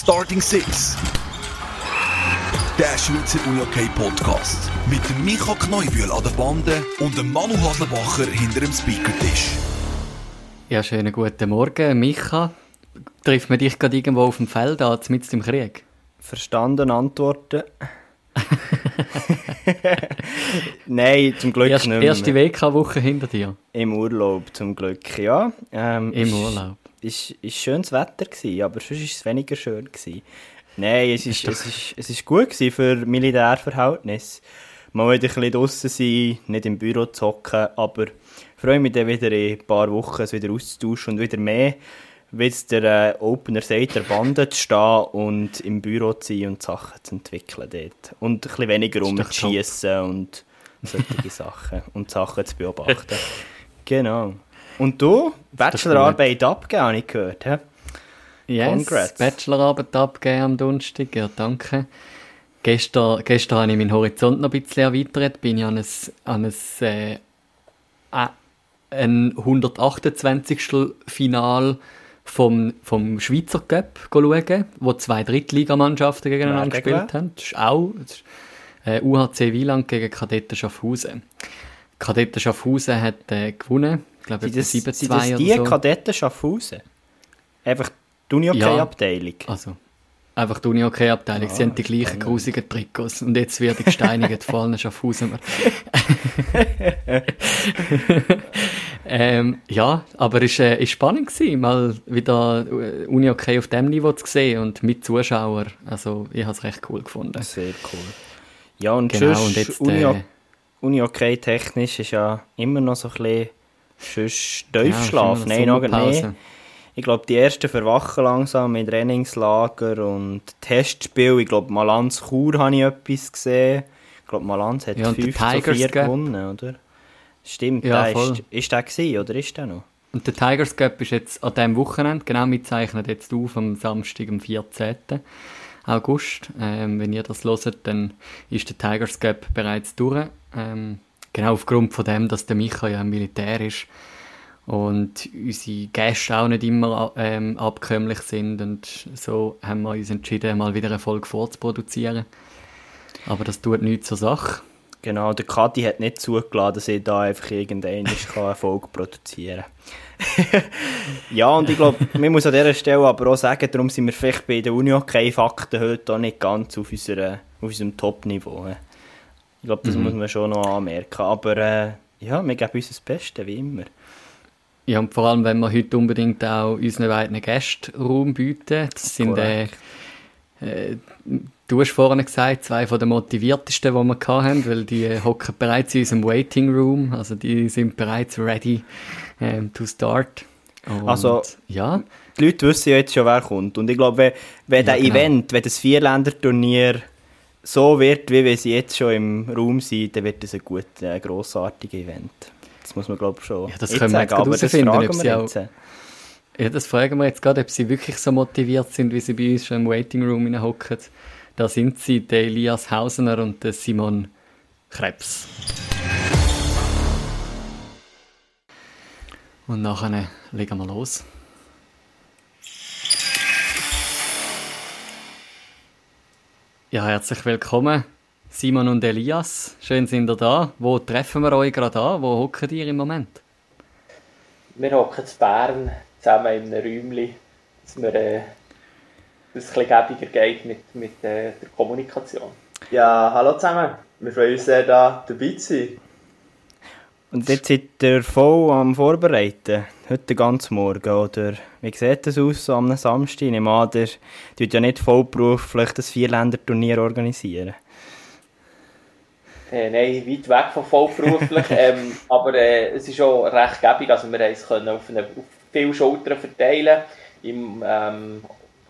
Starting Six. Der Schweizer UHC-Podcast. Mit dem Micha Kneubühl an der Bande und dem Manu Hasenbacher hinter dem Speakertisch. Ja, schönen guten Morgen, Micha. Trifft man dich gerade irgendwo auf dem Feld an, mitten im Krieg? Verstanden, antworten. Nein, zum Glück nicht mehr. Erste WK-Woche hinter dir? Im Urlaub, zum Glück, ja. Im Urlaub. Es war schönes Wetter, aber sonst war es weniger schön. Nein, es ist gut für Militärverhältnisse. Man wollte ein bisschen draussen sein, nicht im Büro zu hocken, aber ich freue mich dann wieder in ein paar Wochen es wieder auszutauschen und wieder mehr, wie es der Opener sagt, der Bande zu stehen und im Büro zu sein und Sachen zu entwickeln dort. Und ein bisschen weniger rumzuschiessen und solche Sachen und Sachen zu beobachten. Genau. Und du? Bachelorarbeit abgeben, habe ich gehört. Ja, yes, Bachelorarbeit abgeben am Donnerstag. Ja, danke. Gestern habe ich meinen Horizont noch ein bisschen erweitert. Bin ich an ein 128. Final vom Schweizer Cup schauen, wo zwei Drittligamannschaften gegeneinander gespielt haben. Das ist auch UHC Wieland gegen Kadett Schaffhausen. Kadett Schaffhausen hat gewonnen. Ich glaube, 7-2 oder so. Die Kadett Schaffhausen? Einfach die Unihockey-Abteilung? Ja, also einfach die Unihockey-Abteilung. Sie haben die gleichen grusigen Trikots. Und jetzt werde ich gesteinigt vor allen Schaffhausen. Ja, aber es war spannend gewesen, mal wieder Unihockey auf diesem Niveau zu sehen und mit Zuschauern. Also ich habe es recht cool gefunden. Sehr cool. Ja, und sonst Unihockey technisch ist ja immer noch so ein bisschen Tiefschlaf. Nein, noch nicht. Ich glaube, die ersten verwachen langsam mit Trainingslager und Testspiel. Ich glaube, Malanz Chur habe ich etwas gesehen. Ich glaube, Malanz hat 5-4 gewonnen, oder? Stimmt, ja, ist der gewesen, oder ist der noch? Und der Tigers Cup ist jetzt an diesem Wochenende, genau, wir zeichnen jetzt auf am Samstag, am 14. August. Wenn ihr das hört, dann ist der Tigers Cup bereits durch. Genau aufgrund von dem, dass der Micha ja im Militär ist und unsere Gäste auch nicht immer abkömmlich sind. Und so haben wir uns entschieden, mal wieder eine Folge vorzuproduzieren. Aber das tut nichts zur Sache. Genau, der Kati hat nicht zugelassen, dass ich da einfach eine Folge produzieren kann. Ja, und ich glaube, man muss an dieser Stelle aber auch sagen, darum sind wir vielleicht bei den Unihockey-Fakten heute auch nicht ganz auf unserem Top-Niveau. Ich glaube, das muss man schon noch anmerken. Aber ja, wir geben uns das Beste, wie immer. Ja, und vor allem, wenn wir heute unbedingt auch unseren beiden Gästen Raum bieten. Das sind, du hast vorhin gesagt, zwei von den motiviertesten, die wir hatten, weil die hocken bereits in unserem Waiting Room, also die sind bereits ready to start. Und, also, ja, die Leute wissen ja jetzt schon, wer kommt. Und ich glaube, wenn das Event, wenn das Vierländer-Turnier so wird, wie wir sie jetzt schon im Raum sind, dann wird das ein gutes, grossartiges Event. Das muss man, glaube ich, schon. Ja, das können wir jetzt herausfinden. Ja, das fragen wir jetzt gerade, ob sie wirklich so motiviert sind, wie sie bei uns schon im Waiting Room hocken. Da sind sie, der Elias Hausener und der Simon Krebs. Und nachher legen wir los. Ja, herzlich willkommen, Simon und Elias. Schön, sind ihr da. Wo treffen wir euch gerade an? Wo hockt ihr im Moment? Wir hocken in Bern zusammen in einem Räumchen, dass wir dass es ein bisschen gäbiger geht mit der Kommunikation. Ja, hallo zusammen. Wir freuen uns sehr, da dabei zu sein. Und jetzt seid ihr voll am Vorbereiten. Heute den ganzen Morgen, oder? Wie sieht das aus so am Samstag? Ich nehme an, ihr tut ja nicht vollberuflich das Vierländer-Turnier organisieren. Nein, weit weg von vollberuflich. Aber es ist auch recht gäbig. Also wir konnten es auf viele Schultern verteilen im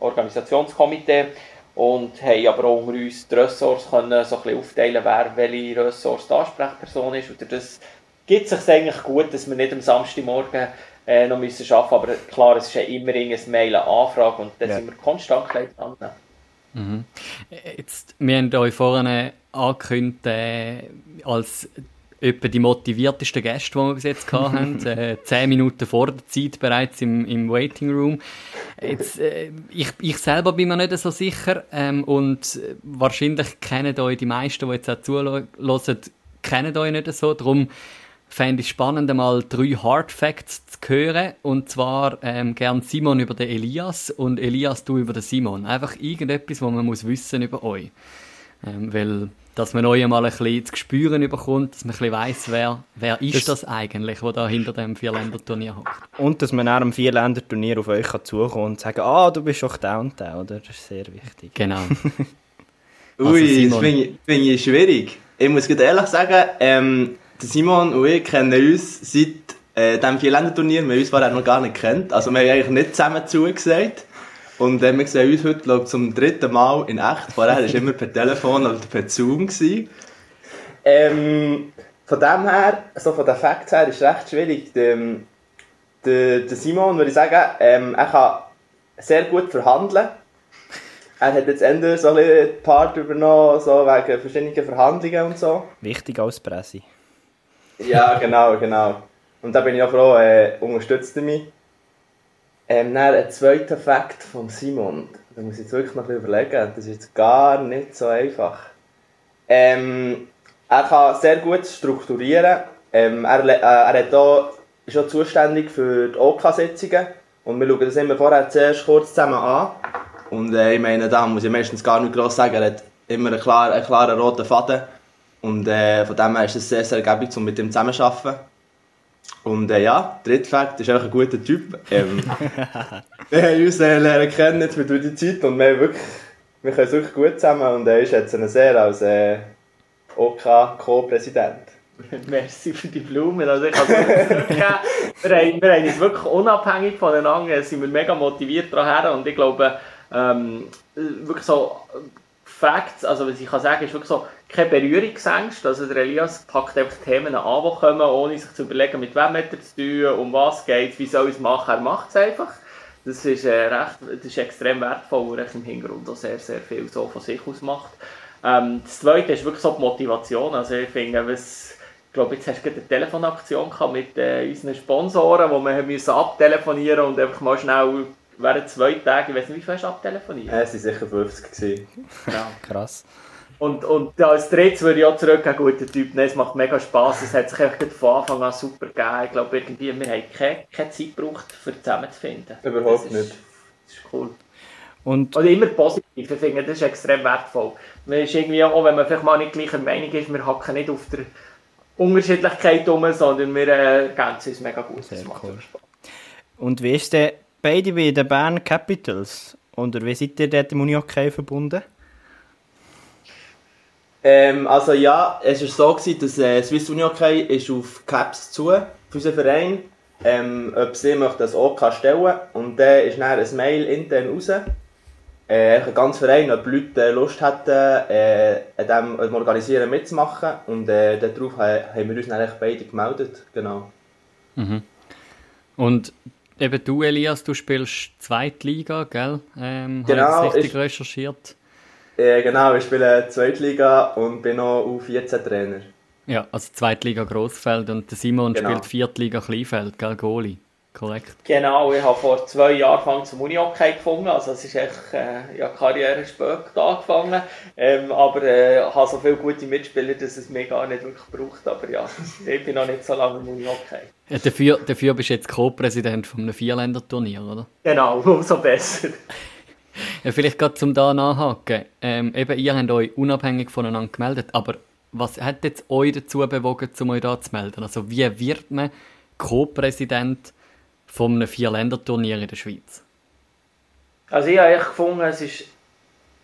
Organisationskomitee und haben aber auch unter uns die Ressorts können so ein bisschen aufteilen, wer welche Ressorts die Ansprechperson ist. Und das gibt es sich eigentlich gut, dass wir nicht am Samstagmorgen noch arbeiten müssen. Aber klar, es ist ja immer eine Mail an Anfrage und da sind wir konstant gleich dran. Mhm. Jetzt, wir haben euch vorhin angekündigt als etwa die motiviertesten Gäste, die wir bis jetzt hatten. 10 Minuten vor der Zeit bereits im Waiting Room. Ich selber bin mir nicht so sicher. Und wahrscheinlich kennen euch die meisten, die jetzt auch zuhören, kennen euch nicht so. Darum fände ich spannend, einmal 3 Hard Facts zu hören. Und zwar gern Simon über den Elias und Elias du über den Simon. Einfach irgendetwas, was man wissen über euch. Weil, dass man euch mal ein bisschen zu spüren bekommt, dass man ein bisschen weiss, wer ist das eigentlich, der da hinter dem Vierländer-Turnier hockt. Und dass man nach dem Vierländer-Turnier auf euch zukommen kann und sagen, du bist doch der und der, oder? Das ist sehr wichtig. Genau. Also, Ui, das finde ich schwierig. Ich muss ehrlich sagen, Simon und ich kennen uns seit diesem Vierländer-Turnier. Wir haben uns vorher noch gar nicht gekannt. Also wir haben eigentlich nicht zusammen zugesagt. Und wir sehen uns heute, glaube ich, zum 3. Mal in echt. Vorher war es immer per Telefon oder per Zoom. Von dem her, also von den Facts her, ist es recht schwierig. Der Simon, würde ich sagen, er kann sehr gut verhandeln. Er hat jetzt Ende so ein bisschen Part übernommen, so wegen verschiedenen Verhandlungen und so. Wichtig als Presse. Ja, genau. Und da bin ich auch froh, unterstützt er mich. Dann ein zweiter Fakt von Simon. Da muss ich jetzt wirklich noch ein bisschen überlegen. Das ist jetzt gar nicht so einfach. Er kann sehr gut strukturieren. Er ist auch zuständig für die OK-Sitzungen. Und wir schauen das immer vorher zuerst kurz zusammen an. Und ich meine, da muss ich meistens gar nicht gross sagen, er hat immer einen klaren roten Faden. Und von dem her ist es sehr, sehr ergiebig, um mit ihm zusammenzuarbeiten. Und dritter Fakt, ist einfach ein guter Typ. Wir haben uns lernen kennen jetzt mit der Zeit und wir können es wirklich gut zusammen. Und er ist jetzt sehr als OK-Co-Präsident. Merci für die Blumen. Also ich habe wir haben uns wirklich unabhängig voneinander, sind wir mega motiviert daher. Und ich glaube, wirklich so Facts, also was ich kann sagen, ist wirklich so keine Berührungsängste. Also der Elias packt einfach Themen an, die kommen, ohne sich zu überlegen, mit wem hat er zu tun, um was geht es, wie soll ich es machen. Er macht es einfach. Das ist, das ist extrem wertvoll, weil er im Hintergrund auch sehr, sehr viel so von sich aus macht. Das Zweite ist wirklich so die Motivation. Also ich finde, ich glaube, jetzt hast du gerade eine Telefonaktion gehabt mit unseren Sponsoren, wo wir müssen abtelefonieren und einfach mal schnell während 2 Tagen, ich weiß nicht, wie viel hast du abtelefoniert? Es waren sicher 50 gewesen. Ja. Krass. Und als Drittes würde ich auch zurück an guten Typ nehmen. Es macht mega Spass. Es hat sich echt von Anfang an super gegeben. Ich glaube, wir haben keine Zeit gebraucht, um zusammenzufinden. Überhaupt nicht. Das ist cool. Und immer positiv. Ich finde, das ist extrem wertvoll. Man ist irgendwie auch, wenn man vielleicht mal nicht gleicher Meinung ist, wir hacken nicht auf der Unterschiedlichkeit rum, sondern wir ergänzen uns mega gut. Das macht cool. Spaß. Und wie ist denn beide bei den Bern Capitals? Oder wie seid ihr dort im Unihockey verbunden? Also ja, es war so gewesen, dass Swiss Unihockey ist auf Caps zu für unseren Verein, ob sie das OK stellen. Und dann ist dann ein Mail intern raus. Ein ganz Verein, ob Leute Lust hätten, an dem Organisieren mitzumachen. Und darauf haben wir uns dann eigentlich beide gemeldet. Genau. Mhm. Und eben du, Elias, du spielst Zweitliga, gell? Genau, habe ich das richtig recherchiert? Genau, ich spiele Zweitliga und bin noch U14-Trainer. Ja, also Zweitliga Grossfeld und der Simon spielt Viertliga Kleinfeld, gell, Goalie? Korrekt. Genau, ich habe vor 2 Jahren zum Unihockey gefunden, also es ist echt, Karriere spät angefangen, aber habe so viele gute Mitspieler, dass es mir gar nicht wirklich braucht, aber ja, ich bin noch nicht so lange im Unihockey. Ja, dafür bist du jetzt Co-Präsident eines Vierländer-Turnier, oder? Genau, umso besser. Ja, vielleicht gerade um da nachhaken, ihr habt euch unabhängig voneinander gemeldet, aber was hat jetzt euch dazu bewogen, um euch da zu melden? Also wie wird man Co-Präsident von einem Vierländer-Turnier in der Schweiz? Also ich habe gefunden, es ist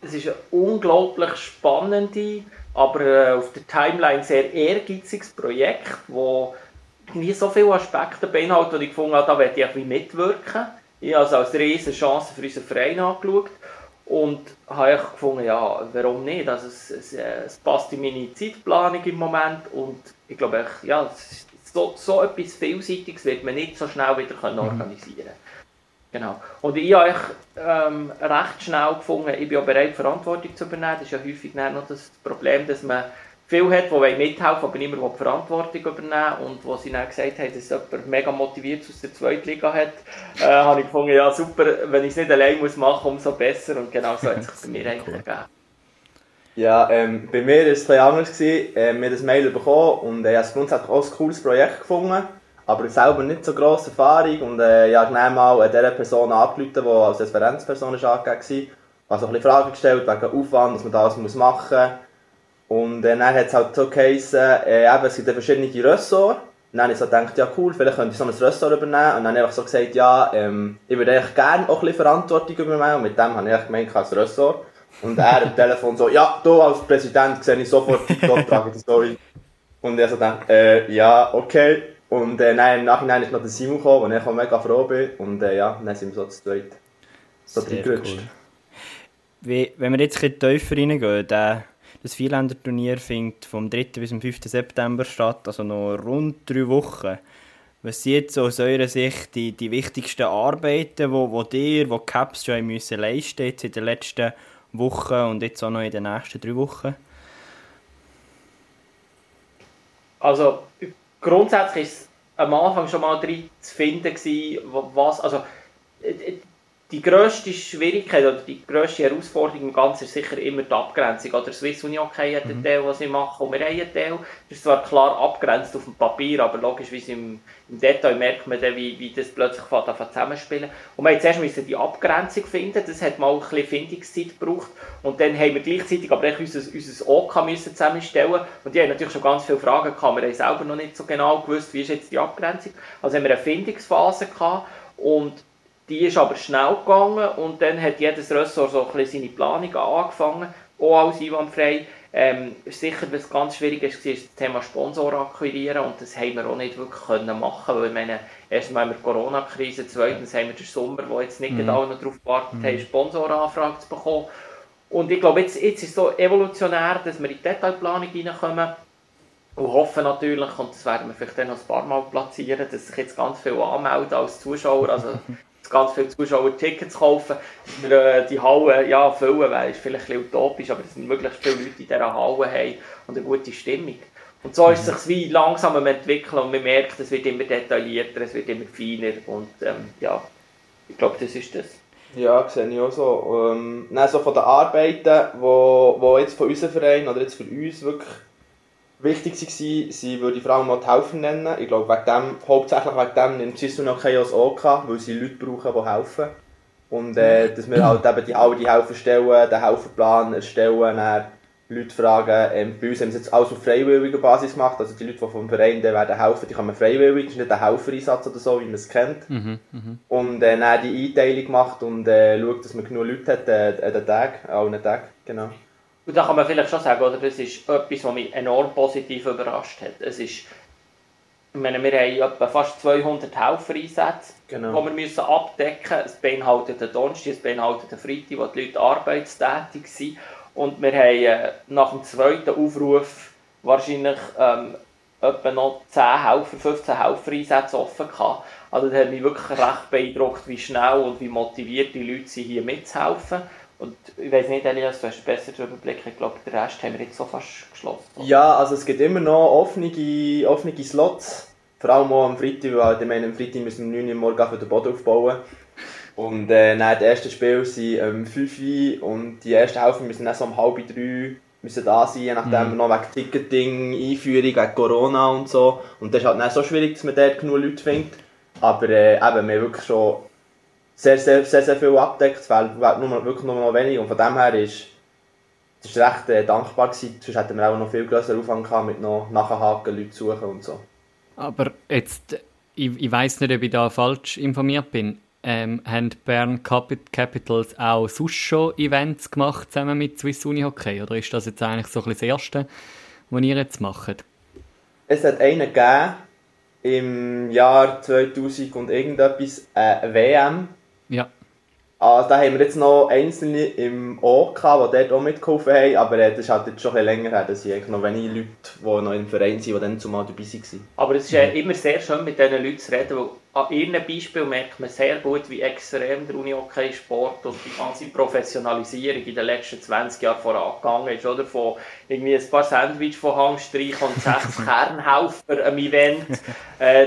ein unglaublich spannendes, aber auf der Timeline sehr ehrgeiziges Projekt, das irgendwie so viele Aspekte beinhaltet, die ich gefunden habe, da möchte ich mitwirken. Ich habe es als riesige Chance für unseren Verein angeschaut und habe gefunden, ja, warum nicht? Also es passt in meine Zeitplanung im Moment und ich glaube, so etwas Vielseitiges wird man nicht so schnell wieder organisieren können. Genau. Und ich habe recht schnell gefunden, ich bin auch bereit, Verantwortung zu übernehmen. Das ist ja häufig noch das Problem, dass man viele hat, die mithelfen, aber niemand will die Verantwortung übernehmen. Und als sie dann gesagt haben, dass jemand mega motiviert aus der zweiten Liga hat, habe ich gefunden, ja super, wenn ich es nicht allein machen muss, umso besser. Und genau so hat es sich bei mir eigentlich gegeben. Ja, bei mir war es etwas anders. Wir haben ein Mail bekommen und ich habe grundsätzlich auch ein cooles Projekt gefunden. Aber selber nicht so grosse Erfahrung. Und ich habe dann mal an dieser Person angerufen, die als Referenzperson angegeben war. Ich habe ein bisschen Fragen gestellt wegen Aufwand, dass man da alles machen muss. Und dann hat es halt so geheißen, es gibt verschiedene Ressorts. Und dann habe ich so gedacht, ja cool, vielleicht könnte ich so ein Ressort übernehmen. Und dann habe ich so gesagt, ja, ich würde eigentlich gerne auch ein bisschen Verantwortung übernehmen. Und mit dem habe ich gemeint, als Ressort. Und er am Telefon so, ja, du als Präsident sehe ich sofort, dort trage ich die Story. Und ich so dachte, ja, okay. Und nein, im Nachhinein ist noch der Simon gekommen, wo ich auch mega froh bin. Und ja, dann sind wir so zu zweit. So reingerutscht. Cool. Wenn wir jetzt ein bisschen tiefer reingehen, das Vierländer-Turnier findet vom 3. bis zum 5. September statt, also noch rund 3 Wochen. Was sind jetzt aus eurer Sicht die wichtigsten Arbeiten, die Caps schon müssen leisten jetzt in den letzten Wochen und jetzt auch noch in den nächsten 3 Wochen? Also grundsätzlich war es am Anfang schon mal drin zu finden, was, also die grösste Schwierigkeit oder die grösste Herausforderung im Ganzen ist sicher immer die Abgrenzung. Oder Swiss Unihockey hat einen Teil, was ich mache, und wir haben einen Teil. Das ist zwar klar abgrenzt auf dem Papier, aber logisch, wie es im Detail merkt man dann, wie das plötzlich zusammenspielen. Und wir mussten zuerst die Abgrenzung finden, das hat mal ein bisschen Findungszeit gebraucht. Und dann haben wir gleichzeitig aber unser OK zusammenstellen. Und die haben natürlich schon ganz viele Fragen gehabt. Wir haben selber noch nicht so genau gewusst, wie ist jetzt die Abgrenzung. Also haben wir eine Findungsphase gehabt und die ist aber schnell gegangen und dann hat jedes Ressort so ein bisschen seine Planung angefangen, auch alles einwandfrei. Sicher, was ganz schwierig war, ist das Thema Sponsor akquirieren und das haben wir auch nicht wirklich machen können, weil erstens haben wir die Corona-Krise, zweitens haben wir den Sommer, wo jetzt nicht genau noch darauf gewartet haben, Sponsoranfragen zu bekommen. Und ich glaube, jetzt ist es so evolutionär, dass wir in die Detailplanung reinkommen. Und hoffen natürlich, und das werden wir vielleicht dann noch ein paar Mal platzieren, dass sich jetzt ganz viele anmelden als Zuschauer, also ganz viele Zuschauer Tickets kaufen, dass wir die Halle füllen, weil es vielleicht ein bisschen utopisch, aber dass wir möglichst viele Leute in dieser Halle haben und eine gute Stimmung. Und so ist es sich wie langsam am Entwickeln und man merkt, es wird immer detaillierter, es wird immer feiner und ich glaube, das ist das. Ja, sehe ich auch so. Nein, so von den Arbeiten, die jetzt von unserem Verein oder jetzt für uns wirklich wichtig waren, sie würde ich vor allem noch die Helfer nennen. Ich glaube, hauptsächlich wegen dem nimmt Swiss Unihockey als OK, weil sie Leute brauchen, die helfen. Und dass wir halt eben alle die Helfer stellen, den Helferplan erstellen, dann Leute fragen. Bei uns haben wir jetzt alles auf freiwilliger Basis gemacht. Also die Leute, die vom Verein werden helfen, die kommen freiwillig. Das ist nicht ein Helfereinsatz oder so, wie man es kennt. Und dann die Einteilung gemacht und schaut, dass man genug Leute hat an den Tag, genau. Und da kann man vielleicht schon sagen, oder, das ist etwas, was mich enorm positiv überrascht hat. Wir haben etwa fast 200 Helfereinsätze, die wir müssen abdecken müssen. Es beinhaltet den Donnerstag, es beinhaltet den Freitag, wo die Leute arbeitstätig sind. Und wir haben nach dem zweiten Aufruf wahrscheinlich etwa noch 15 Helfereinsätze offen gehabt. Also das hat mich wirklich recht beeindruckt, wie schnell und wie motiviert die Leute sind, hier mitzuhelfen. Und ich weiss nicht, Elias, du hast einen besseren Überblick. Ich glaube, den Rest haben wir jetzt so fast geschlossen. Oder? Ja, also es gibt immer noch offene Slots. Vor allem auch am Freitag, weil am Freitag müssen wir um 9 Uhr morgens für den Boden aufbauen. Und die ersten Spiele sind 5 Uhr und die ersten Helfer müssen dann so um 2:30 müssen da sein, nachdem wir noch wegen Ticketing, Einführung, wegen Corona und so. Und das ist halt dann so schwierig, dass man dort genug Leute findet. Aber eben, wir haben wirklich schon sehr viel abdeckt, es fehlt wirklich nur noch wenig und von dem her war es recht dankbar gewesen. Sonst hätten wir auch noch viel größeren Aufwand gehabt mit noch nachhaken, Leute suchen und so. Aber jetzt, ich weiss nicht, ob ich da falsch informiert bin, haben Bern Capitals auch sonst schon Events gemacht zusammen mit Swiss Unihockey oder ist das jetzt eigentlich so ein bisschen das Erste, was ihr jetzt macht? Es hat einen gegeben, im Jahr 2000 und irgendetwas, eine WM. Ja. Also, da haben wir jetzt noch einzelne im OK, die dort auch mitgeholfen haben, aber das ist halt jetzt schon ein bisschen länger her, dass ich noch wenige Leute, die noch im Verein sind, die dann zumal dabei waren. Aber es ist immer sehr schön, mit diesen Leuten zu reden, weil An ihren Beispielen merkt man sehr gut, wie extrem der Unihockey-Sport und die ganze Professionalisierung in den letzten 20 Jahren vorangegangen ist. Oder? Von irgendwie ein paar Sandwich von Hangstreich und 6 Kernhaufen für ein Event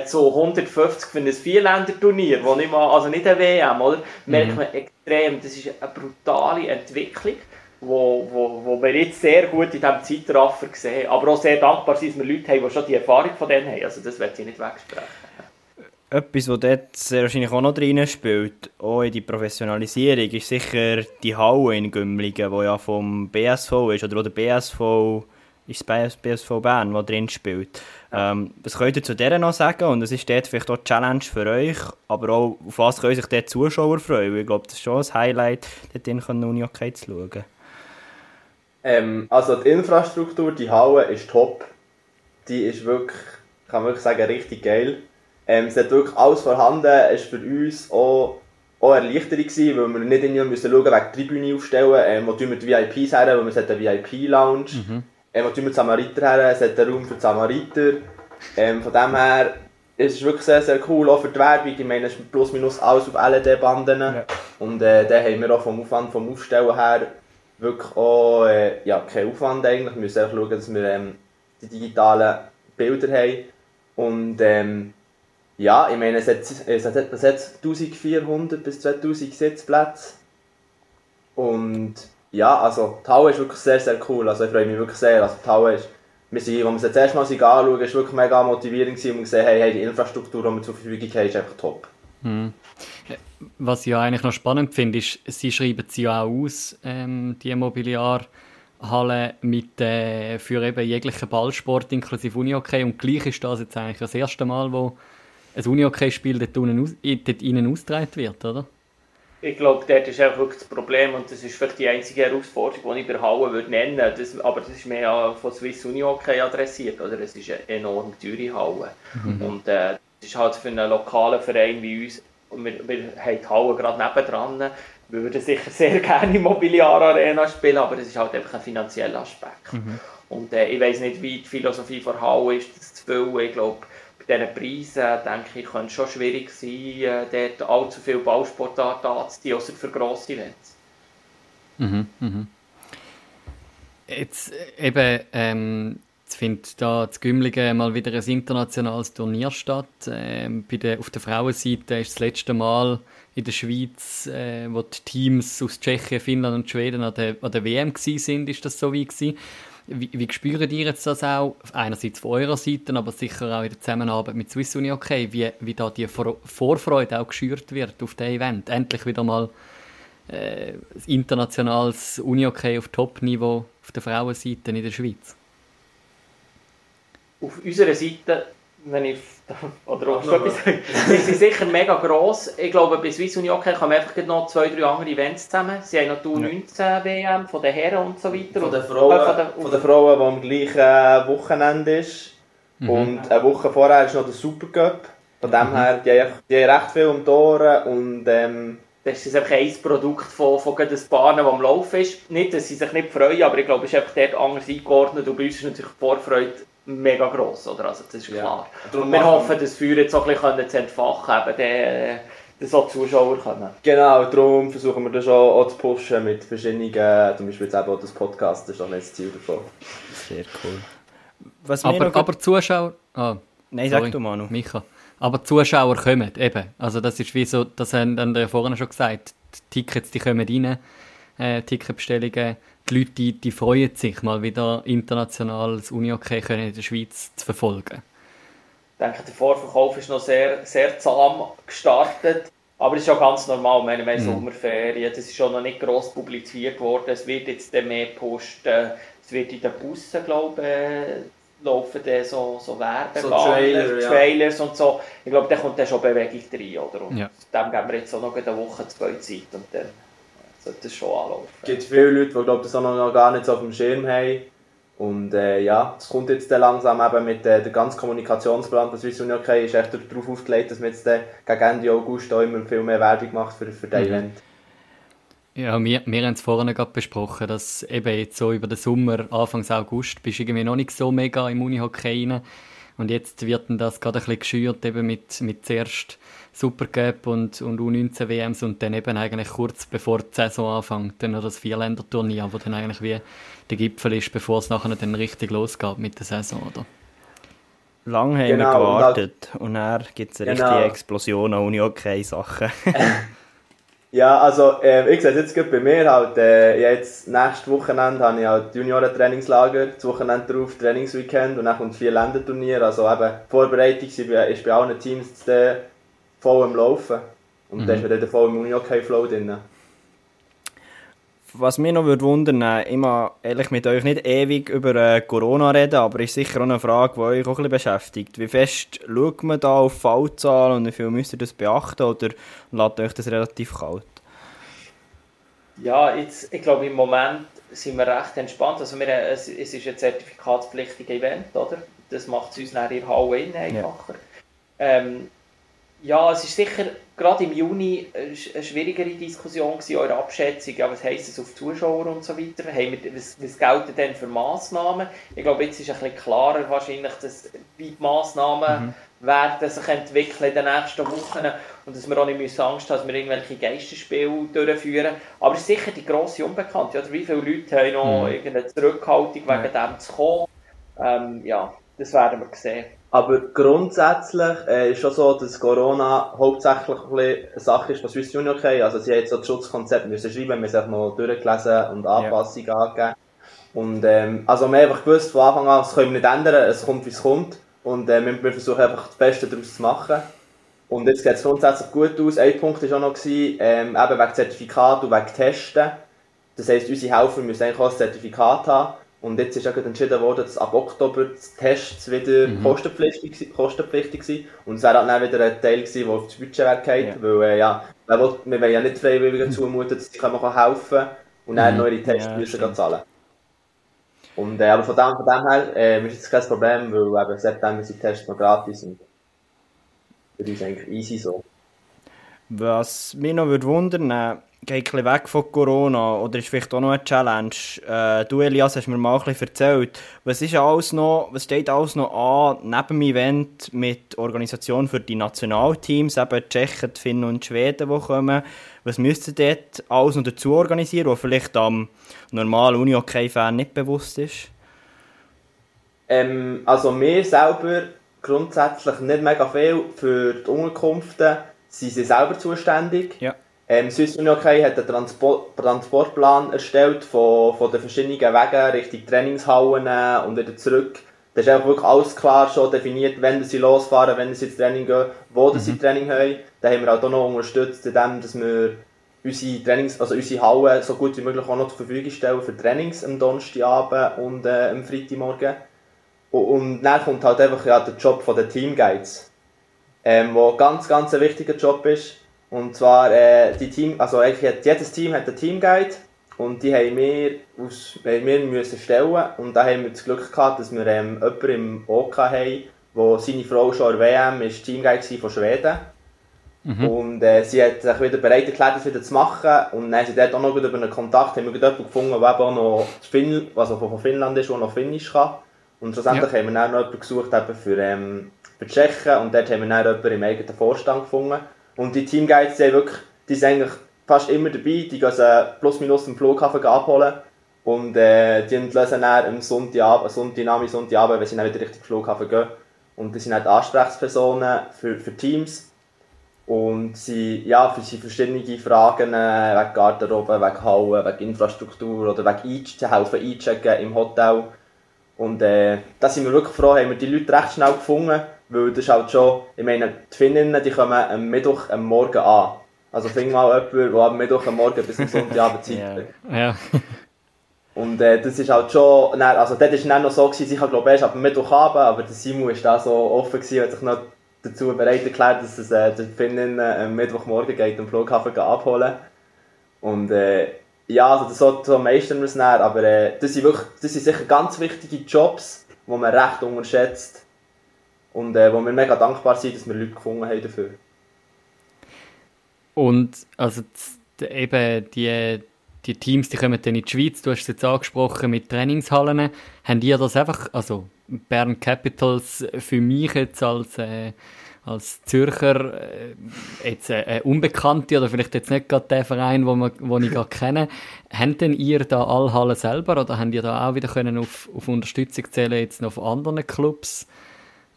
zu 150 für ein Vierländer-Turnier, wo nicht mal, also nicht eine WM, oder? Merkt man extrem. Das ist eine brutale Entwicklung, wo wir jetzt sehr gut in diesem Zeitraffer sehen. Aber auch sehr dankbar sind, dass wir Leute haben, die schon die Erfahrung von denen haben. Also das werde ich nicht wegsprechen. Etwas, das dort sehr wahrscheinlich auch noch drin spielt, auch in die Professionalisierung, ist sicher die Halle in Gümligen, die ja vom BSV ist, oder wo der BSV, ist das BSV Bern, der drin spielt. Was könnt ihr zu dieser noch sagen? Und es ist dort vielleicht auch eine Challenge für euch, aber auch, auf was können sich dort Zuschauer freuen? Ich glaube, das ist schon ein Highlight, dort in der Unihockey zu schauen. Also die Infrastruktur, die Halle ist top. Die ist wirklich, kann man wirklich sagen, richtig geil. Es hat wirklich alles vorhanden, es war für uns auch eine Erleichterung gewesen, weil wir nicht schauen mussten, wegen der Tribüne aufstellen, wo tun wir die VIPs her, weil wir eine VIP-Lounge wo tun wir die Samariter her, es hat einen Raum für die Samariter. Von dem her, es ist wirklich sehr, sehr cool, auch für die Werbung, ich meine, es ist plus minus alles auf LED-Banden. Ja. Und dann haben wir auch vom Aufwand, vom Aufstellen her, wirklich auch keinen Aufwand eigentlich, wir müssen einfach schauen, dass wir die digitalen Bilder haben. Und, ja, ich meine, es hat etwa 1400 bis 2000 Sitzplätze. Und ja, also die Halle ist wirklich sehr, sehr cool. Also ich freue mich wirklich sehr. Also die Halle ist, als wir es das erste Mal anschauen, war es wirklich mega motivierend und gesehen, hey, die Infrastruktur, die wir zur Verfügung haben, ist einfach top. Hm. Was ich ja eigentlich noch spannend finde, ist, sie schreiben sie ja auch aus, die Mobiliarhalle mit für eben jeglichen Ballsport inklusive Unihockey. Und gleich ist das jetzt eigentlich das erste Mal, wo ein Unihockey-Spiel dort innen ausgetragen wird, oder? Ich glaube, dort ist auch wirklich das Problem und das ist vielleicht die einzige Herausforderung, die ich bei Halle würde nennen würde. Aber das ist mehr von Swiss Unihockey adressiert, oder? Es ist eine enorm teure Halle. Und das ist halt für einen lokalen Verein wie uns, wir haben die Halle gerade nebendran, wir würden sicher sehr gerne in Mobiliar Arena spielen, aber das ist halt einfach ein finanzieller Aspekt. Und ich weiss nicht, wie die Philosophie von Halle ist, das zu füllen, ich glaube, diese Preise, denke ich, könnte schon schwierig sein, dort allzu viel Ballsportarten anzuziehen, ausser für grosse Events. Jetzt eben, findet hier in Gümligen mal wieder ein internationales Turnier statt. Auf der Frauenseite ist das letzte Mal in der Schweiz, wo die Teams aus Tschechien, Finnland und Schweden an der WM waren, ist das so gewesen. Wie spürt ihr jetzt das auch? Einerseits von eurer Seite, aber sicher auch in der Zusammenarbeit mit Swiss Unihockey, wie da die Vorfreude auch geschürt wird auf dieses Event. Endlich wieder mal internationales Unihockey auf Top-Niveau auf der Frauenseite in der Schweiz. Auf unserer Seite, wenn ich oder sie sind sicher mega gross. Ich glaube, bei Swiss Unihockey haben wir einfach noch 2-3 andere Events zusammen. Sie haben noch die U19-WM von den Herren und so weiter. Von den Frauen, die am gleichen Wochenende ist. Und eine Woche vorher ist noch der Supercup. Von dem her, die haben recht viel um die Ohren. Und, das ist einfach ein Produkt von den Bahnen, die am Laufen ist. Nicht, dass sie sich nicht freuen, aber ich glaube, es ist einfach dort anders eingeordnet. Und bei uns ist natürlich die Vorfreude mega gross, oder? Also das ist klar. Ja. Und wir hoffen, dass das Feuer jetzt auch ein bisschen zu entfachen, dass auch die Zuschauer kommen. Genau, darum versuchen wir das auch zu pushen mit verschiedenen, zum Beispiel jetzt auch das Podcast, das ist auch ein Ziel davon. Sehr cool. Was aber Zuschauer... Ah, nein, sorry, sag du, Manu. Micha. Aber Zuschauer kommen, eben. Also das ist wie so, das haben wir vorhin schon gesagt, die Tickets, die kommen rein, Ticketbestellungen. Die Leute, die freuen sich, mal wieder internationales Unihockey in der Schweiz zu verfolgen. Ich denke, der Vorverkauf ist noch sehr, sehr zahm gestartet. Aber das ist ja ganz normal. Wir haben Sommerferien, das ist schon noch nicht gross publiziert worden. Es wird jetzt mehr gepusht. Es wird in den Bussen, glaube ich, laufen so Werbebahnen, Trailers und so. Ich glaube, da kommt dann schon Bewegung rein. Oder? Und dem geben wir jetzt auch noch eine Woche, 2 Zeit. Und dann sollte das schon anlaufen. Es gibt viele Leute, die glaub, das auch noch gar nicht so auf dem Schirm haben. Und es kommt jetzt langsam eben mit der ganzen Kommunikationsplan, was Swiss Unihockey ist echt darauf aufgelegt, dass man jetzt gegen Ende August auch immer viel mehr Werbung macht für das Event. Ja, wir haben es vorhin gerade besprochen, dass eben jetzt so über den Sommer, Anfang August, bist du irgendwie noch nicht so mega im Unihockey rein. Und jetzt wird das gerade ein bisschen geschürt, eben mit zuerst Supercup und U19-WMs und dann eben eigentlich kurz bevor die Saison anfängt, dann noch das Vierländer-Turnier, wo dann eigentlich wie der Gipfel ist, bevor es nachher dann richtig losgeht mit der Saison, oder? Lange haben wir gewartet und dann gibt es eine richtige Explosion an Unihockey-Sachen. Ja, also ich sehe es jetzt gerade bei mir halt, jetzt nächstes Wochenende habe ich halt Junioren-Trainingslager, das Wochenende darauf Trainingsweekend und dann kommt das Vierländer-Turnier, also eben die Vorbereitung ist bei allen Teams voll am Laufen und da ist man dann voll im Unihockey-Flow drin. Was mich noch wundern würde, immer ehrlich mit euch nicht ewig über Corona reden, aber ist sicher auch eine Frage, die euch auch ein bisschen beschäftigt. Wie fest schaut man da auf Fallzahlen und wie viel müsst ihr das beachten oder lässt euch das relativ kalt? Ja, jetzt, ich glaube im Moment sind wir recht entspannt. Also es ist ein zertifikatspflichtiges Event, oder? Das macht es uns nachher in der Halle einfacher. Ja. Ja, es ist sicher gerade im Juni eine schwierigere Diskussion gewesen, eure Abschätzung, ja, was heisst es auf Zuschauer und so weiter, was gelten denn für Massnahmen? Ich glaube, jetzt ist ein bisschen klarer wahrscheinlich, dass wie die Massnahmen werden sich entwickeln in den nächsten Wochen und dass wir auch nicht Angst haben, dass wir irgendwelche Geisterspiele durchführen. Aber es ist sicher die grosse Unbekannte, oder? Wie viele Leute haben noch irgendeine Zurückhaltung wegen dem zu kommen? Ja, das werden wir sehen. Aber grundsätzlich ist schon so, dass Corona hauptsächlich eine Sache ist von Swiss Unihockey. Also sie haben jetzt so das Schutzkonzept müssen schreiben, wir haben noch durchgelesen und Anpassungen angegeben. Und also wir haben einfach gewusst von Anfang an, es können wir nicht ändern, es kommt wie es kommt. Und wir versuchen einfach das Beste daraus zu machen. Und jetzt sieht es grundsätzlich gut aus. Ein Punkt war auch noch, eben wegen Zertifikat und wegen Testen. Das heisst, unsere Helfer müssen eigentlich auch ein Zertifikat haben. Und jetzt ist auch entschieden worden, dass ab Oktober die Tests wieder kostenpflichtig sind. Und es wäre dann wieder ein Teil gewesen, der auf das Budget geht, weil wir wollen ja nicht Freiwilligen zumuten, dass sie helfen können und dann noch ihre Tests müssen zahlen. Und, aber von dem her ist jetzt kein Problem, weil im September sind die Tests noch gratis und für uns eigentlich easy so. Was mich noch wundern würde, geht ein bisschen weg von Corona oder ist vielleicht auch noch eine Challenge. Du, Elias, hast mir mal ein bisschen erzählt. Was steht alles noch an neben dem Event mit Organisation für die Nationalteams, eben die Tschechen, die Finnen und die Schweden, die kommen? Was müsst ihr dort alles noch dazu organisieren, was vielleicht am normalen Unihockey-Fan nicht bewusst ist? Also mir selber grundsätzlich nicht mega viel. Für die Unterkünfte sind sie selber zuständig. Ja. Swiss Unihockey hat einen Transportplan erstellt von den verschiedenen Wegen Richtung Trainingshallen und wieder zurück. Da ist einfach wirklich alles klar schon definiert, wenn sie losfahren, wenn sie ins Training gehen, wo sie Training haben. Da haben wir auch noch unterstützt, indem wir unsere Hallen so gut wie möglich auch noch zur Verfügung stellen für Trainings am Donnerstagabend und am Freitagmorgen. Und dann kommt halt einfach der Job der Teamguides, der ganz, ganz ein wichtiger Job ist. Und zwar, jedes Team hat einen Teamguide und die haben wir müssen stellen und da haben wir das Glück gehabt, dass wir jemanden im OK haben, wo seine Frau schon an der WM ist Teamguide von Schweden. Und sie hat sich wieder bereit erklärt, das wieder zu machen und dann haben sie dort auch noch über einen Kontakt haben wir jemanden gefunden, der auch noch von Finnland ist, der noch Finnisch kann. Und schlussendlich haben wir dann noch jemanden gesucht für die Tschechen und dort haben wir dann jemanden im eigenen Vorstand gefunden. Und die Teamguides sind eigentlich fast immer dabei, die gehen sie plus minus am Flughafen abholen und die entlösen dann am Sonntagabend, wenn sie dann wieder Richtung Flughafen gehen. Und das sind dann die Ansprechpersonen für Teams und sie verschiedene Fragen wegen Garderobe, wegen Hallen, wegen Infrastruktur oder wegen helfen einchecken im Hotel. Und da sind wir wirklich froh, haben wir die Leute recht schnell gefunden. Weil das ist halt schon, ich meine, die Finninnen, die kommen am Mittwoch am Morgen an. Also fing mal jemand, der am Mittwoch am Morgen bis zum Sonntagabend Zeit hat. Yeah. Und das ist halt schon, also dort war es dann noch so, gewesen, ich glaube erst ab dem Mittwochabend, aber der Simon war da so offen gewesen, hat sich noch dazu bereit erklärt, dass es die Finninnen am Mittwochmorgen geht, am Flughafen abholen. Und also so meistern wir es dann, aber das sind sicher ganz wichtige Jobs, die man recht unterschätzt. Und wo wir mega dankbar sind, dass wir Leute gefunden haben dafür. Und also eben die Teams, die kommen dann in die Schweiz, du hast es jetzt angesprochen, mit Trainingshallen. Habt ihr das einfach, also Bern Capitals für mich jetzt als Zürcher jetzt Unbekannte oder vielleicht jetzt nicht gerade der Verein, den ich gerade kenne. Habt denn ihr da alle Hallen selber oder habt ihr da auch wieder können auf Unterstützung zählen jetzt noch von anderen Clubs?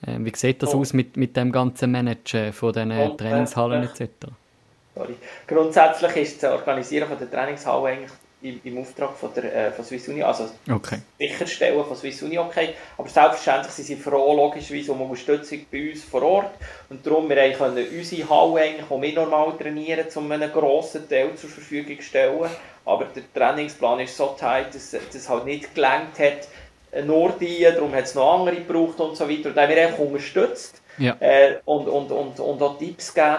Wie sieht das aus mit dem ganzen Managen von diesen Trainingshallen etc.? Sorry. Grundsätzlich ist das Organisieren von der Trainingshalle eigentlich im Auftrag von Swiss Uni, also Sicherstellen von Swiss Unihockey. Aber selbstverständlich sind sie froh, logischerweise, um Unterstützung bei uns vor Ort. Und darum können wir unsere Halle, eigentlich, die wir normal trainieren, zu einem grossen Teil zur Verfügung stellen. Aber der Trainingsplan ist so tight, dass es halt nicht gelangt hat, nur die, darum hat es noch andere gebraucht und so weiter. Und da haben wir einfach unterstützt und auch Tipps gegeben.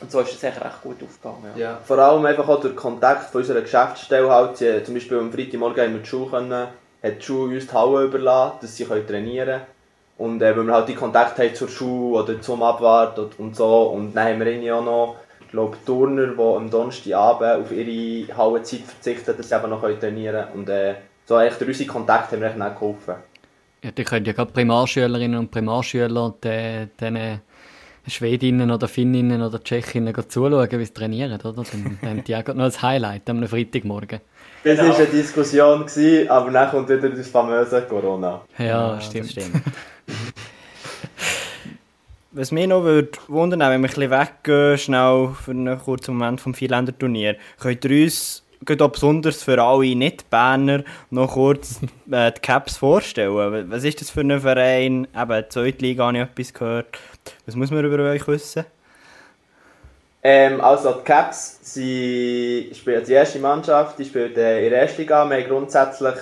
Und so ist es eigentlich recht gut aufgegangen. Ja. Vor allem einfach auch durch Kontakt von unserer Geschäftsstelle. Halt, zum Beispiel am Freitagmorgen haben wir die Schule uns die Halle überlassen, dass sie trainieren können. Und wenn wir halt die Kontakte haben zur Schule oder zum Abwart und so. Und dann haben wir irgendwie auch noch, Turner, die am Donnerstagabend auf ihre Hallenzeit verzichten, dass sie eben noch trainieren können. Und so eigentlich durch unsere Kontakte haben wir auch geholfen. Ja, die können ja gerade Primarschülerinnen und Primarschüler und diesen Schwedinnen oder Finninnen oder Tschechinnen zuschauen, wie sie trainieren, oder? Dann haben die auch noch als Highlight am Freitagmorgen. Das war eine Diskussion, aber dann kommt wieder das famöse Corona. Ja, stimmt. Was mich noch wundern würde, wenn wir ein bisschen weggehen, schnell für einen kurzen Moment vom Vierländer-Turnier, könnt ihr uns besonders für alle Nicht-Berner noch kurz die Caps vorstellen? Was ist das für ein Verein? Eben, die zweite Liga habe ich etwas gehört. Was muss man über euch wissen? Also die Caps, sie spielen die erste Mannschaft, die spielt in der ersten Liga. Wir haben grundsätzlich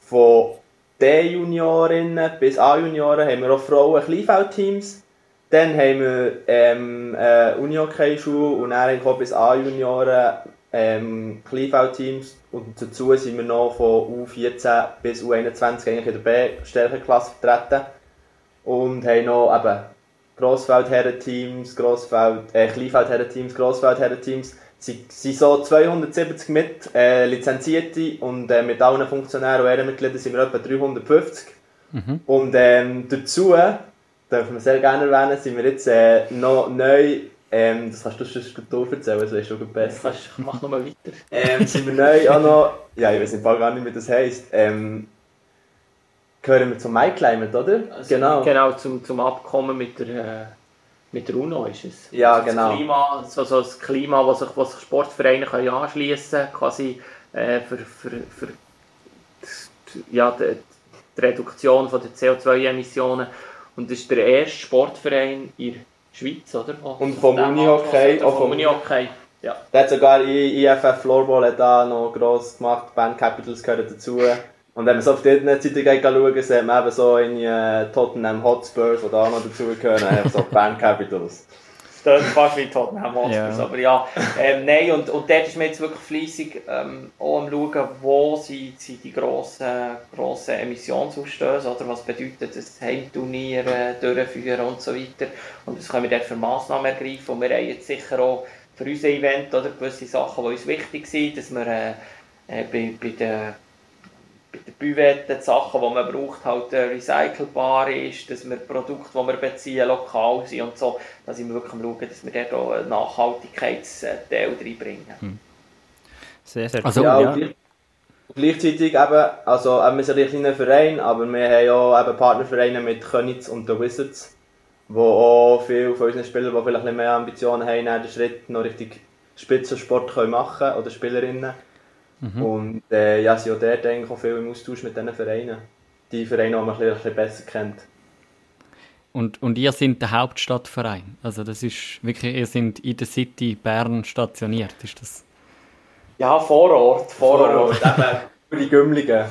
von D-Juniorinnen bis A-Junioren haben wir auch Frauen-Kleinfeldteams. Dann haben wir Unihockey-Schule und dann bis A-Junioren Kleinfeldteams. Und dazu sind wir noch von U14 bis U21 eigentlich in der B-Stärkenklasse vertreten. Und haben noch Grossfeldherrenteams, Kleinfeldherrenteams, Grossfeldherrenteams. Es sind so 270 mit Lizenzierte und mit allen Funktionären und Ehrenmitgliedern sind wir etwa 350. Mhm. Und dazu, dürfen wir sehr gerne erwähnen, sind wir jetzt noch neu, das kannst du schon erzählen, das weißt du schon besser. Ich mach nochmal weiter. Sind wir neu auch noch, ich weiß im Fall gar nicht, wie das heisst, gehören wir zum MyClimate, oder? Also genau, zum Abkommen mit der UNO ist es. Ja, also genau. Das Klima, was sich Sportvereine können anschliessen können, quasi für die Reduktion von der CO2-Emissionen. Und das ist der erste Sportverein in der Schweiz, oder? Und vom Unihockey. Ja. Der hat sogar IFF Floorball da noch gross gemacht, Bern Capitals gehören dazu. Und wenn man so auf die Internetseite schaut, sieht man eben so in Tottenham Hotspurs, die da auch noch dazugehören, einfach so Bern Capitals. Das ist fast wie Tottenham Hotspurs, aber ja. Nein, und dort ist man jetzt wirklich fleissig auch am Schauen, wo sind die grossen Emissionsausstöße, oder was bedeutet das Heimturnier durchführen und so weiter. Und das können wir dort für Massnahmen ergreifen. Und wir haben jetzt sicher auch für unser Event oder gewisse Sachen, die uns wichtig sind, dass wir bei den Büvetten, die Sachen, die man braucht, halt recycelbar ist, dass wir Produkte, die wir beziehen, lokal sind und so. Da sind wir wirklich am Schauen, dass wir da einen Nachhaltigkeitsteil reinbringen. Sehr, sehr gut. Gleichzeitig eben, wir sind ein kleiner Verein, aber wir haben auch eben Partnervereine mit Könitz und den Wizards, wo auch viele von unseren Spielern, die vielleicht ein bisschen mehr Ambitionen haben, den Schritt noch richtig Spitzensport können machen oder Spielerinnen. Mhm. Und sind auch dort eigentlich auch viel im Austausch mit diesen Vereinen. Die Vereine, die man ein bisschen besser kennt. Und ihr seid der Hauptstadtverein? Also das ist wirklich, ihr seid in der City Bern stationiert, ist das? Ja, vor Ort. Eben, für die Gümmligen.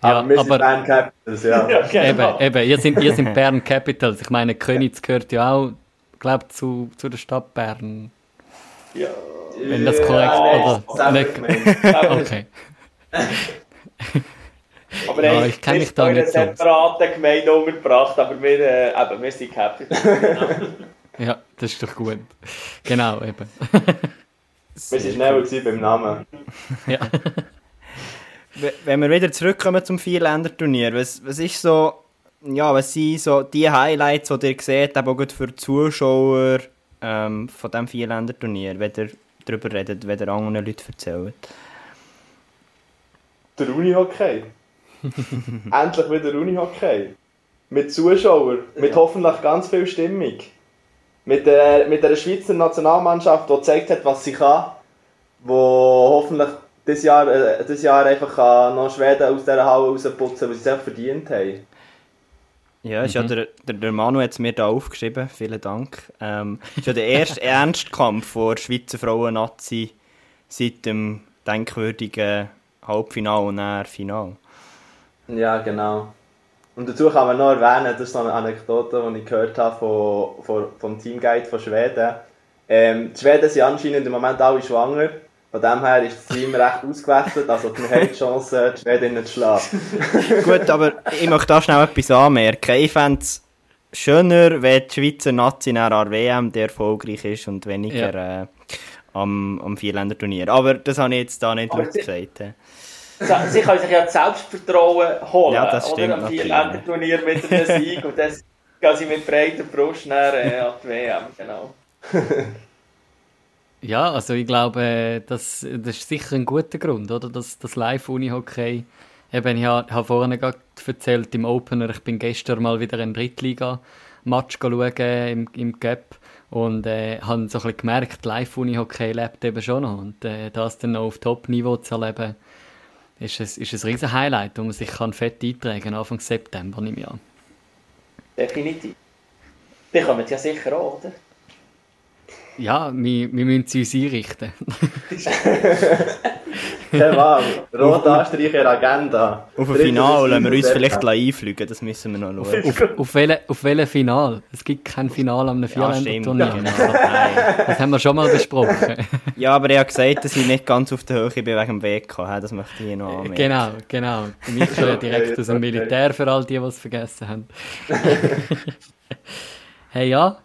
Aber wir sind Bern Capitals, genau. Eben, ihr seid Bern Capitals. Ich meine, Könitz gehört ja auch, glaube ich, zu der Stadt Bern. Ja. Wenn das korrekt okay. Aber ich kenne mich da nicht so. Wir haben eine separate Gemeinde umgebracht, aber wir sind happy. Ja, das ist doch gut. Genau, eben. Wir sind schneller beim Namen. Ja. Wenn wir wieder zurückkommen zum Vierländer-Turnier, was ist so ja, was sind so die Highlights, die ihr seht, aber auch gut für die Zuschauer von diesem Vierländer-Turnier, wenn ihr darüber redet, wenn ihr anderen Leuten erzählt? Der Unihockey. Endlich wieder Unihockey. Mit Zuschauern, mit hoffentlich ganz viel Stimmung. Mit der Schweizer Nationalmannschaft, die gezeigt hat, was sie kann. Die hoffentlich dieses Jahr einfach noch Schweden aus dieser Halle rausputzen, was sie es verdient haben. Ja, ist ja der Manu hat es mir da aufgeschrieben, vielen Dank. Ist ja der erste Ernstkampf der Schweizer Frauen-Nazi seit dem denkwürdigen Halbfinale und dann Finale. Ja, genau. Und dazu kann man noch erwähnen, das ist so eine Anekdote, die ich gehört habe vom Teamguide von Schweden. Die Schweden sind anscheinend im Moment alle schwanger. Von dem her ist das Team recht ausgewechselt, also man hat die Chance, die Schwedinnen zu schlagen. Gut, aber ich möchte da schnell etwas anmerken. Ich fände es schöner, wenn die Schweizer Nazi nach der WM der erfolgreich ist und weniger am Vierländer-Turnier. Aber das habe ich jetzt da nicht gesagt. Sie können sich ja das Selbstvertrauen holen, ja, das stimmt, oder? Am Vierländer-Turnier mit einem Sieg und dann gehen sie mit breiter Brust nach an die WM, genau. Ja, also ich glaube, das ist sicher ein guter Grund, oder? Das Live-Unihockey. Eben, ich habe vorhin gerade erzählt im Opener, ich bin gestern mal wieder ein Drittliga-Match schauen im Gap und habe so ein bisschen gemerkt, Live-Unihockey lebt eben schon noch. Und das dann noch auf Top-Niveau zu erleben, ist ein riesen Highlight, wo man sich fett eintragen kann, Anfang September im Jahr. Definitiv. Die kommen ja sicher auch, oder? Ja, wir müssen sie uns einrichten. Keine Ahnung. Rot anstreichen Agenda. Auf ein Finale lassen wir uns vielleicht einfliegen, das müssen wir noch schauen. Auf welches Finale? Es gibt kein Finale am Vierländer-Turnier. Ja, genau. Das haben wir schon mal besprochen. Ja, aber ich habe gesagt, dass ich nicht ganz auf der Höhe bin wegen dem WK. Das möchte ich hier noch anmerken. Genau. Mich schon direkt aus dem Militär, für all die es vergessen haben. Hey, ja,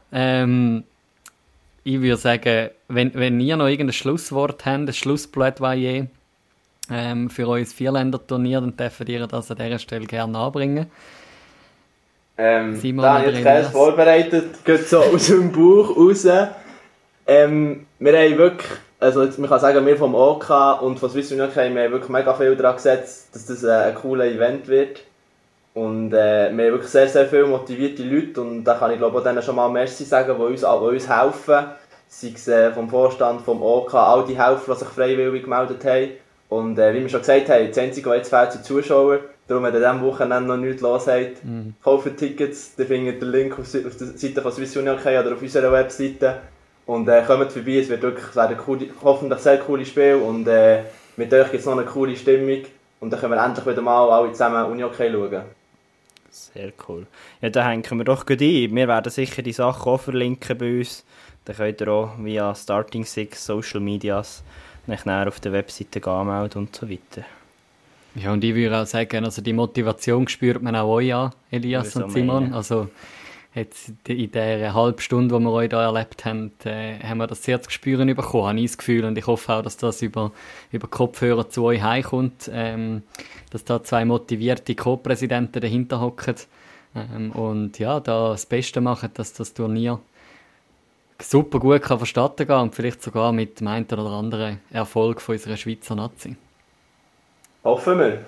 ich würde sagen, wenn ihr noch irgendein Schlusswort habt, ein Schlussplädoyer für euer Vierländer-Turnier, dann dürft ihr das an dieser Stelle gerne anbringen. Da habe ich jetzt keines vorbereitet, geht so aus dem Bauch raus. Wir haben wirklich, also jetzt, man kann sagen, wir vom OK und von Swiss Unihockey haben wir wirklich mega viel daran gesetzt, dass das ein cooles Event wird. Und wir haben wirklich sehr, sehr viele motivierte Leute und da kann ich glaube auch denen schon mal Merci sagen, die uns helfen, sei es vom Vorstand, vom OK, all die Helfer, die sich freiwillig gemeldet haben. Und wie wir schon gesagt haben, das Einzige, was jetzt fehlt, sind die Zuschauer. Darum, wenn ihr an diesem Wochenende noch nichts los habt, kauft Tickets, dann findet ihr den Link auf der Seite von Swiss Unihockey oder auf unserer Webseite. Und kommt vorbei, es wird wirklich hoffentlich ein sehr cooles Spiel und mit euch gibt es noch eine coole Stimmung. Und dann können wir endlich wieder mal alle zusammen Unihockey schauen. Sehr cool. Ja, da hängen wir doch gut ein. Wir werden sicher die Sachen auch verlinken bei uns. Dann könnt ihr auch via Starting Six, Social Medias, nachher auf der Webseite anmelden und so weiter. Ja, und ich würde auch sagen, also die Motivation spürt man auch euch an, Elias und Simon. Meinen. Also jetzt in dieser halben Stunde, die wir euch hier erlebt haben, haben wir das sehr zu spüren bekommen, habe ich das Gefühl. Und ich hoffe auch, dass das über Kopfhörer zu euch heimkommt. Dass da zwei motivierte Co-Präsidenten dahinter hocken und ja, da das Beste machen, dass das Turnier super gut kann vonstatten gehen und vielleicht sogar mit dem einen oder anderen Erfolg von unserer Schweizer Nazi. Hoffen wir.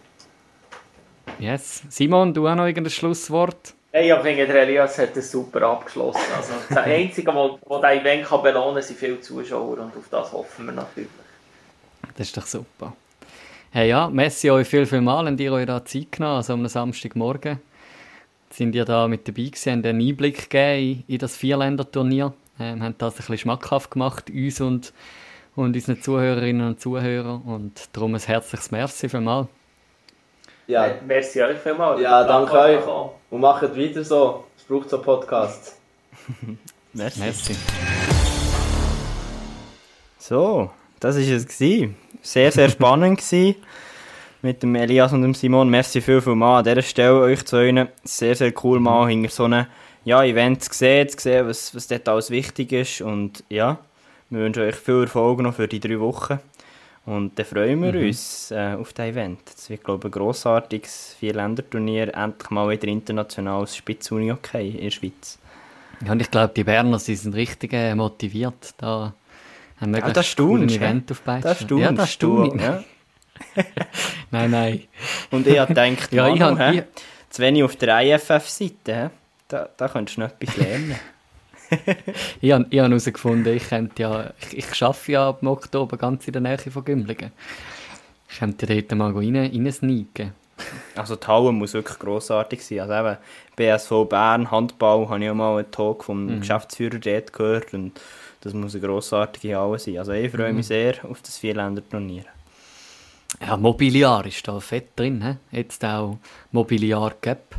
Yes. Simon, du auch noch irgendein Schlusswort? Hey, ich finde, der Elias hat das super abgeschlossen. Also, das Einzige, was der Event belohnen kann, sind viele Zuschauer und auf das hoffen wir natürlich. Das ist doch super. Hey ja, merci euch viel mal, habt ihr euch da Zeit genommen, also am Samstagmorgen. Sind ihr da mit dabei gewesen, habt einen Einblick gegeben in das Vierländer-Turnier, haben das ein bisschen schmackhaft gemacht, uns und unseren Zuhörerinnen und Zuhörern und darum ein herzliches Merci vielmals. Ja, merci euch vielmals. Ja, danke euch und macht weiter so, es braucht so einen Podcast. Merci. So, das war es. Sehr, sehr spannend gsi mit dem Elias und dem Simon. Merci viel mal an dieser Stelle euch zu hören. Sehr, sehr cool mal hinter so einem Event zu sehen was dort alles wichtig ist. Und ja, wir wünschen euch viel Erfolg noch für die 3 Wochen. Und dann freuen wir uns auf das Event. Es wird, glaube ich, ein grossartiges Vierländerturnier, endlich mal wieder internationales Spitz-Unihockey in der Schweiz. Ja, und ich glaube, die Berner sind richtig motiviert, da ein möglichst cooles Event aufzubauen. Ja, das staunt. Ja. Nein. Und ich habe gedacht, Manu, zu wenig auf der IFF-Seite, da könntest du noch etwas lernen. Ich habe herausgefunden, ich arbeite ja ab Oktober ganz in der Nähe von Gümligen. Ich könnte dort mal reinsneaken. Also die Halle muss wirklich grossartig sein. Also eben BSV Bern, Handball, habe ich auch mal einen Talk vom Geschäftsführer dort gehört. Und das muss eine grossartige Halle sein. Also ich freue mich sehr auf das Vierländer-Turnier. Ja, Mobiliar ist da fett drin. He? Jetzt auch Mobiliar Cup.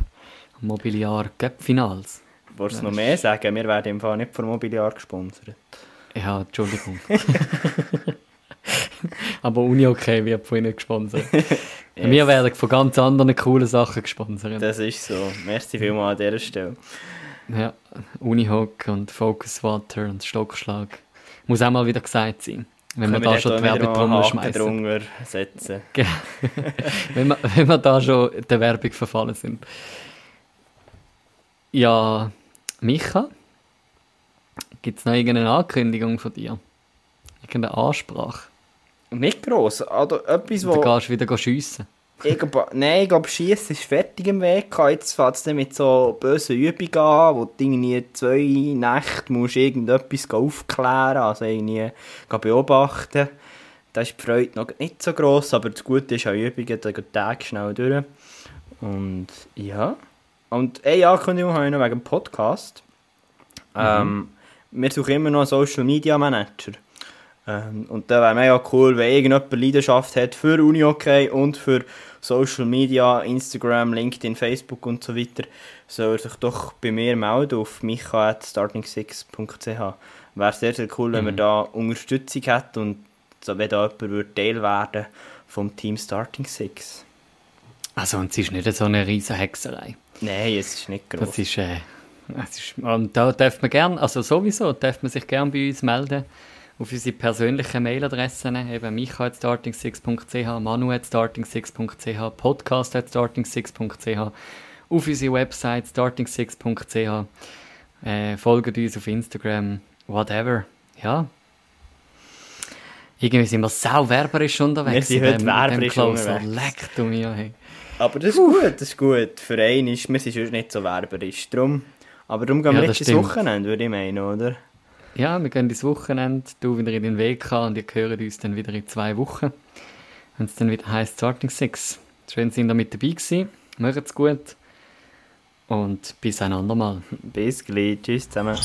Mobiliar Cup Finals. Wolltest du noch mehr sagen? Wir werden im Fall nicht von Mobiliar gesponsert. Ja, Entschuldigung. Aber Unihoc wird von ihnen gesponsert. Yes. Wir werden von ganz anderen coolen Sachen gesponsert. Das ist so. Merci vielmals an dieser Stelle. Ja, Unihoc und Focus Water und Stockschlag. Muss auch mal wieder gesagt sein. Wenn wir da schon die Werbung drunter schmeißen. Setzen. wenn wir da schon der Werbung verfallen sind. Ja, Micha, gibt es noch irgendeine Ankündigung von dir? Irgendeine Ansprache? Nicht gross, also etwas, wo... Dann gehst du wieder schiessen. Nein, ich glaube, Schiessen ist fertig im Weg. Jetzt fängt es dann mit so bösen Übungen an, wo du irgendwie 2 Nächte musst irgendetwas aufklären, also irgendwie beobachten. Da ist die Freude noch nicht so gross, aber das Gute ist an Übungen, da geht der Tag schnell durch. Und ja... Und eine Ankündigung habe ich noch wegen dem Podcast. Wir suchen immer noch einen Social Media Manager. Und da wäre mega cool, wenn irgendjemand Leidenschaft hat für Unihockey und für Social Media, Instagram, LinkedIn, Facebook und so weiter, soll er sich doch bei mir melden auf micha@starting6.ch. Wäre sehr, sehr cool, wenn wir da Unterstützung hätten und so, wenn da jemand Teil werden vom Team Starting Six. Also, und es ist nicht so eine riesen Hexerei. Nein, es ist nicht groß. Und da darf man gerne, also sowieso, darf man sich gerne bei uns melden auf unsere persönlichen Mailadressen, eben micha@starting6.ch, manu@starting6.ch, podcast@starting6.ch, auf unsere Website starting6.ch, folgt uns auf Instagram, whatever, ja. Irgendwie sind wir sau werberisch unterwegs. Wir sind heute werberisch unterwegs. Leck du mir, hey. Aber das ist gut, das ist gut. Für einen ist, wir sind sonst nicht so werberisch. Aber darum gehen wir jetzt ins Wochenende, würde ich meinen, oder? Ja, wir gehen ins Wochenende, du wieder in den Weg und ihr hört uns dann wieder in 2 Wochen. Wenn es dann wieder heisst Starting Six. Schön, sind ihr mit dabei gewesen. Macht's gut. Und bis ein andermal. Bis gleich. Tschüss zusammen.